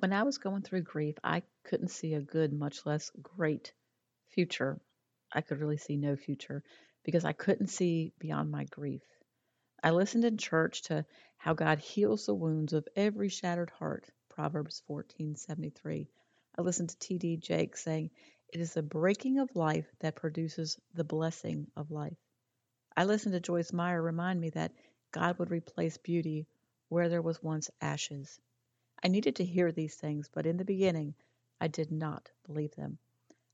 When I was going through grief, I couldn't see a good, much less great future. I could really see no future because I couldn't see beyond my grief. I listened in church to how God heals the wounds of every shattered heart, Proverbs 14:73. I listened to T.D. Jakes saying, "It is the breaking of life that produces the blessing of life." I listened to Joyce Meyer remind me that God would replace beauty where there was once ashes. I needed to hear these things, but in the beginning, I did not believe them.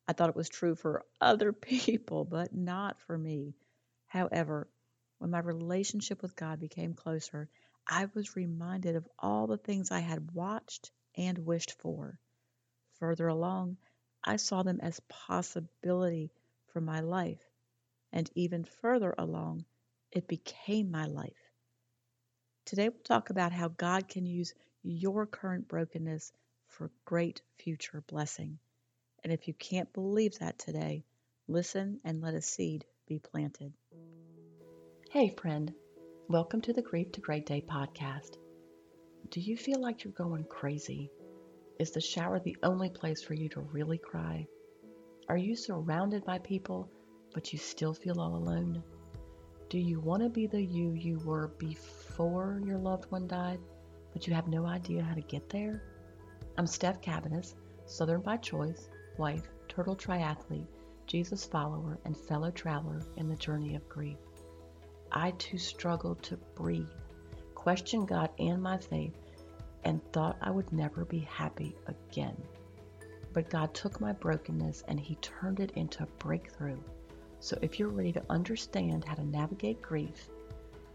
I thought it was true for other people, but not for me. However, when my relationship with God became closer, I was reminded of all the things I had watched and wished for. Further along, I saw them as possibility for my life. And even further along, it became my life. Today, we'll talk about how God can use your current brokenness for great future blessing. And if you can't believe that today, listen and let a seed be planted. Hey friend, welcome to the Grief to Great Day podcast. Do you feel like you're going crazy? Is the shower the only place for you to really cry? Are you surrounded by people, but you still feel all alone? Do you want to be the you were before your loved one died, but you have no idea how to get there? I'm Steph Cabanis, Southern by choice, wife, turtle triathlete, Jesus follower, and fellow traveler in the journey of grief. I too struggled to breathe, questioned God and my faith, and thought I would never be happy again. But God took my brokenness and He turned it into a breakthrough. So if you're ready to understand how to navigate grief,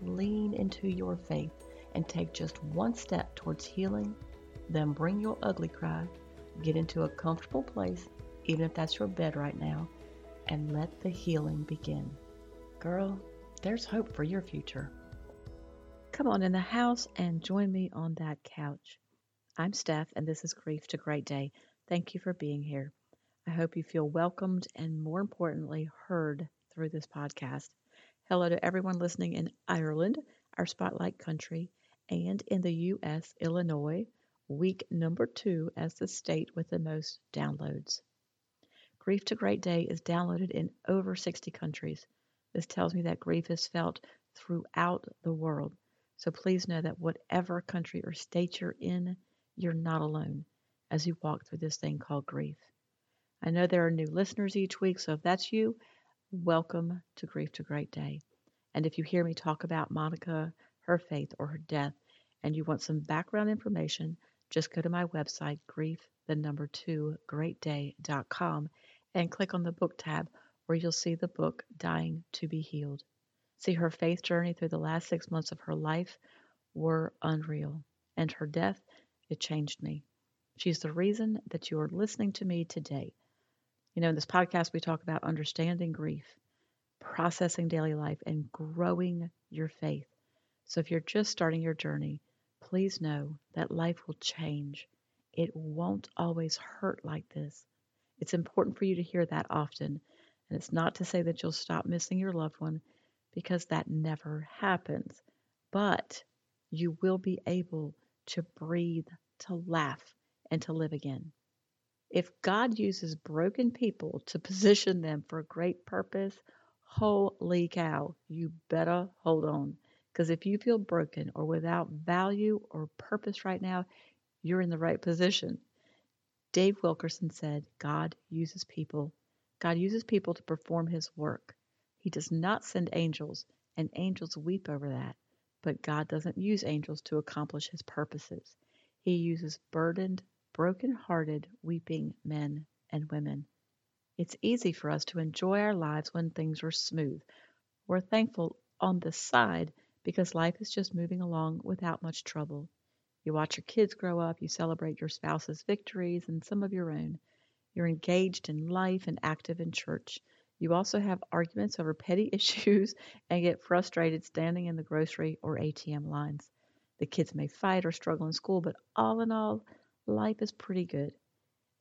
lean into your faith, and take just one step towards healing, then bring your ugly cry, get into a comfortable place, even if that's your bed right now, and let the healing begin. Girl, there's hope for your future. Come on in the house and join me on that couch. I'm Steph, and this is Grief to Great Day. Thank you for being here. I hope you feel welcomed and, more importantly, heard through this podcast. Hello to everyone listening in Ireland, our spotlight country, and in the U.S., Illinois, week number 2 as the state with the most downloads. Grief to Great Day is downloaded in over 60 countries. This tells me that grief is felt throughout the world. So please know that whatever country or state you're in, you're not alone as you walk through this thing called grief. I know there are new listeners each week, so if that's you, welcome to Grief to Great Day. And if you hear me talk about Monica, her faith, or her death, and you want some background information, just go to my website, grief2greatday.com, and click on the book tab where you'll see the book, Dying to Be Healed. See, her faith journey through the last 6 months of her life were unreal. And her death, it changed me. She's the reason that you are listening to me today. You know, in this podcast, we talk about understanding grief, processing daily life, and growing your faith. So if you're just starting your journey, please know that life will change. It won't always hurt like this. It's important for you to hear that often. And it's not to say that you'll stop missing your loved one, because that never happens. But you will be able to breathe, to laugh, and to live again. If God uses broken people to position them for a great purpose, holy cow, you better hold on. Because if you feel broken or without value or purpose right now, you're in the right position. Dave Wilkerson said, God uses people to perform His work. He does not send angels, and angels weep over that. But God doesn't use angels to accomplish His purposes. He uses burdened, broken-hearted, weeping men and women. It's easy for us to enjoy our lives when things are smooth. We're thankful on the side because life is just moving along without much trouble. You watch your kids grow up, you celebrate your spouse's victories and some of your own. You're engaged in life and active in church. You also have arguments over petty issues and get frustrated standing in the grocery or ATM lines. The kids may fight or struggle in school, but all in all, life is pretty good.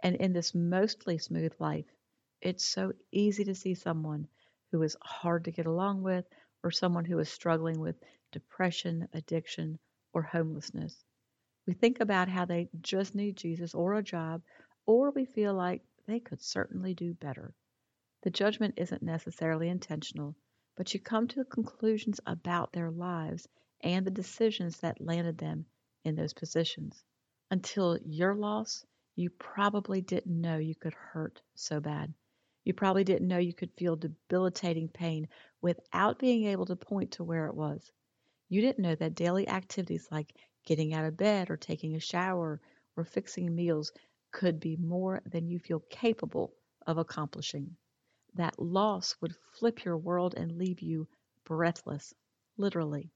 And in this mostly smooth life, it's so easy to see someone who is hard to get along with, or someone who is struggling with depression, addiction, or homelessness. We think about how they just need Jesus or a job, or we feel like they could certainly do better. The judgment isn't necessarily intentional, but you come to conclusions about their lives and the decisions that landed them in those positions. Until your loss, you probably didn't know you could hurt so bad. You probably didn't know you could feel debilitating pain without being able to point to where it was. You didn't know that daily activities like getting out of bed or taking a shower or fixing meals could be more than you feel capable of accomplishing. That loss would flip your world and leave you breathless, literally.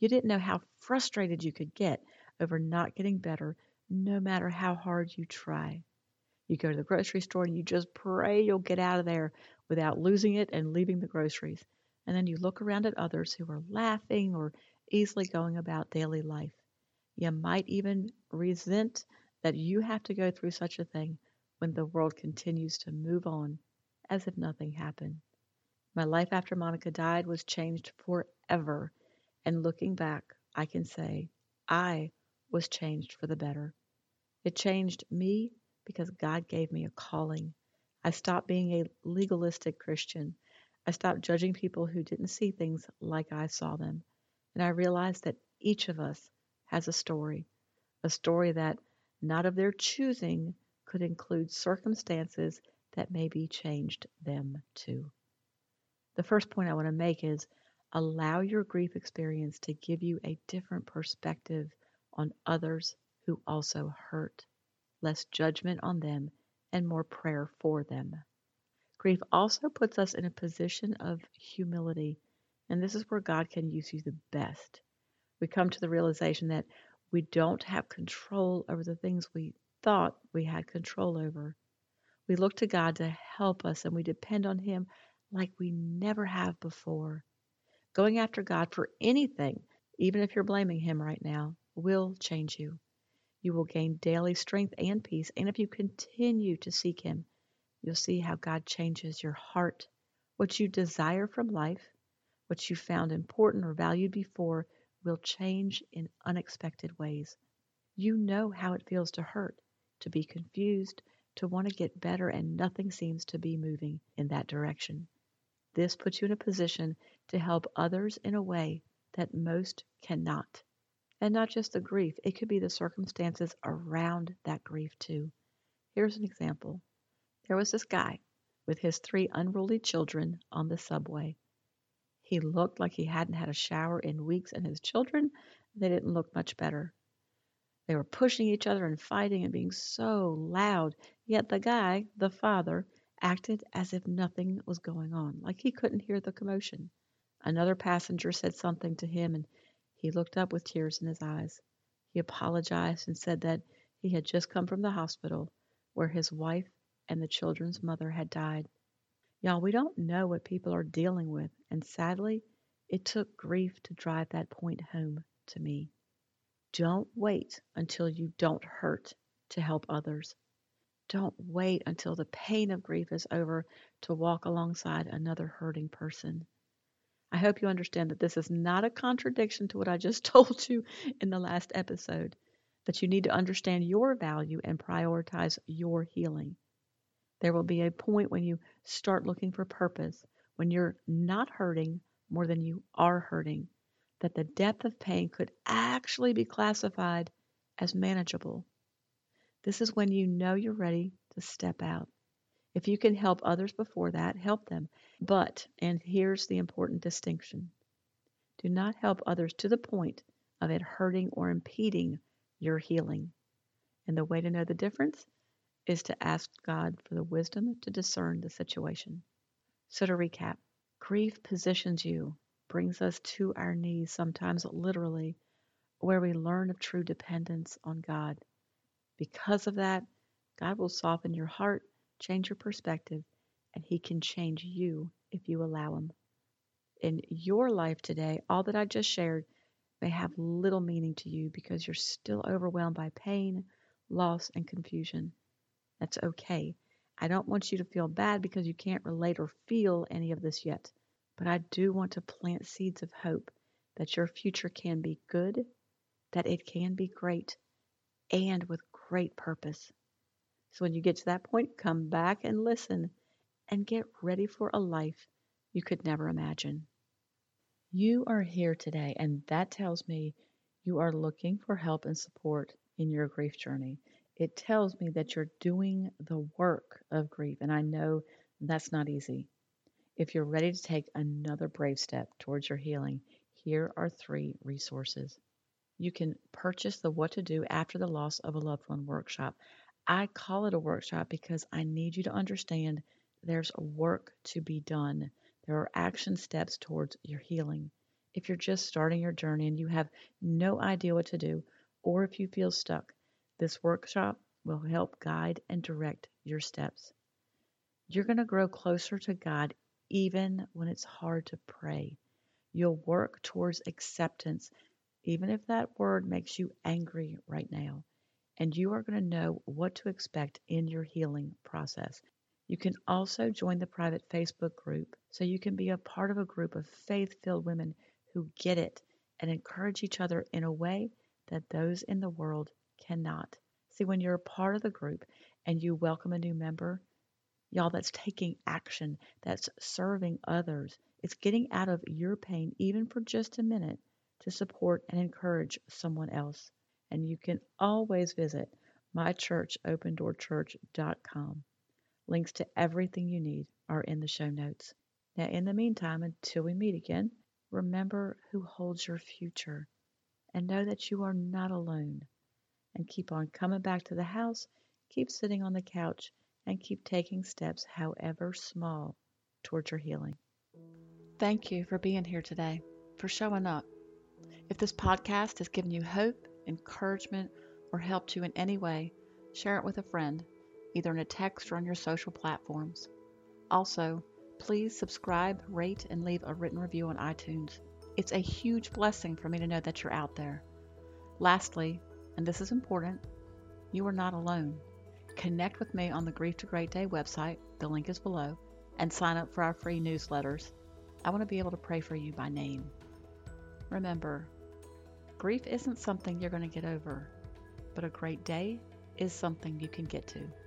You didn't know how frustrated you could get over not getting better, no matter how hard you try. You go to the grocery store and you just pray you'll get out of there without losing it and leaving the groceries. And then you look around at others who are laughing or easily going about daily life. You might even resent that you have to go through such a thing when the world continues to move on as if nothing happened. My life after Monica died was changed forever. And looking back, I can say I was changed for the better. It changed me because God gave me a calling. I stopped being a legalistic Christian. I stopped judging people who didn't see things like I saw them. And I realized that each of us has a story that, not of their choosing, could include circumstances that maybe changed them too. The first point I want to make is allow your grief experience to give you a different perspective on others who also hurt, less judgment on them, and more prayer for them. Grief also puts us in a position of humility, and this is where God can use you the best. We come to the realization that we don't have control over the things we thought we had control over. We look to God to help us, and we depend on Him like we never have before. Going after God for anything, even if you're blaming Him right now, will change you. You will gain daily strength and peace, and if you continue to seek Him, you'll see how God changes your heart. What you desire from life, what you found important or valued before, will change in unexpected ways. You know how it feels to hurt, to be confused, to want to get better, and nothing seems to be moving in that direction. This puts you in a position to help others in a way that most cannot. And not just the grief, it could be the circumstances around that grief too. Here's an example. There was this guy with his 3 unruly children on the subway. He looked like he hadn't had a shower in weeks, and his children, they didn't look much better. They were pushing each other and fighting and being so loud, yet the guy, the father, acted as if nothing was going on, like he couldn't hear the commotion. Another passenger said something to him, and he looked up with tears in his eyes. He apologized and said that he had just come from the hospital where his wife and the children's mother had died. Y'all, we don't know what people are dealing with, and sadly, it took grief to drive that point home to me. Don't wait until you don't hurt to help others. Don't wait until the pain of grief is over to walk alongside another hurting person. I hope you understand that this is not a contradiction to what I just told you in the last episode, but you need to understand your value and prioritize your healing. There will be a point when you start looking for purpose, when you're not hurting more than you are hurting, that the depth of pain could actually be classified as manageable. This is when you know you're ready to step out. If you can help others before that, help them. But, and here's the important distinction, do not help others to the point of it hurting or impeding your healing. And the way to know the difference is to ask God for the wisdom to discern the situation. So to recap, grief positions you, brings us to our knees, sometimes literally, where we learn of true dependence on God. Because of that, God will soften your heart, change your perspective, and He can change you if you allow Him. In your life today, all that I just shared may have little meaning to you because you're still overwhelmed by pain, loss, and confusion. That's okay. I don't want you to feel bad because you can't relate or feel any of this yet, but I do want to plant seeds of hope that your future can be good, that it can be great, and with great purpose. So when you get to that point, come back and listen and get ready for a life you could never imagine. You are here today, and that tells me you are looking for help and support in your grief journey. It tells me that you're doing the work of grief, and I know that's not easy. If you're ready to take another brave step towards your healing, here are three resources. You can purchase the What to Do After the Loss of a Loved One workshop. I call it a workshop because I need you to understand there's work to be done. There are action steps towards your healing. If you're just starting your journey and you have no idea what to do, or if you feel stuck, this workshop will help guide and direct your steps. You're going to grow closer to God even when it's hard to pray. You'll work towards acceptance, even if that word makes you angry right now. And you are going to know what to expect in your healing process. You can also join the private Facebook group so you can be a part of a group of faith-filled women who get it and encourage each other in a way that those in the world cannot. See, when you're a part of the group and you welcome a new member, y'all, that's taking action, that's serving others. It's getting out of your pain, even for just a minute, to support and encourage someone else. And you can always visit my church, opendoorchurch.com. Links to everything you need are in the show notes. Now, in the meantime, until we meet again, remember who holds your future and know that you are not alone. And keep on coming back to the house, keep sitting on the couch, and keep taking steps, however small, towards your healing. Thank you for being here today, for showing up. If this podcast has given you hope, encouragement, or helped you in any way, share it with a friend, either in a text or on your social platforms. Also, please subscribe, rate, and leave a written review on iTunes. It's a huge blessing for me to know that you're out there. Lastly, and this is important, you are not alone. Connect with me on the Grief to Great Day website, the link is below, and sign up for our free newsletters. I want to be able to pray for you by name. Remember, grief isn't something you're going to get over, but a great day is something you can get to.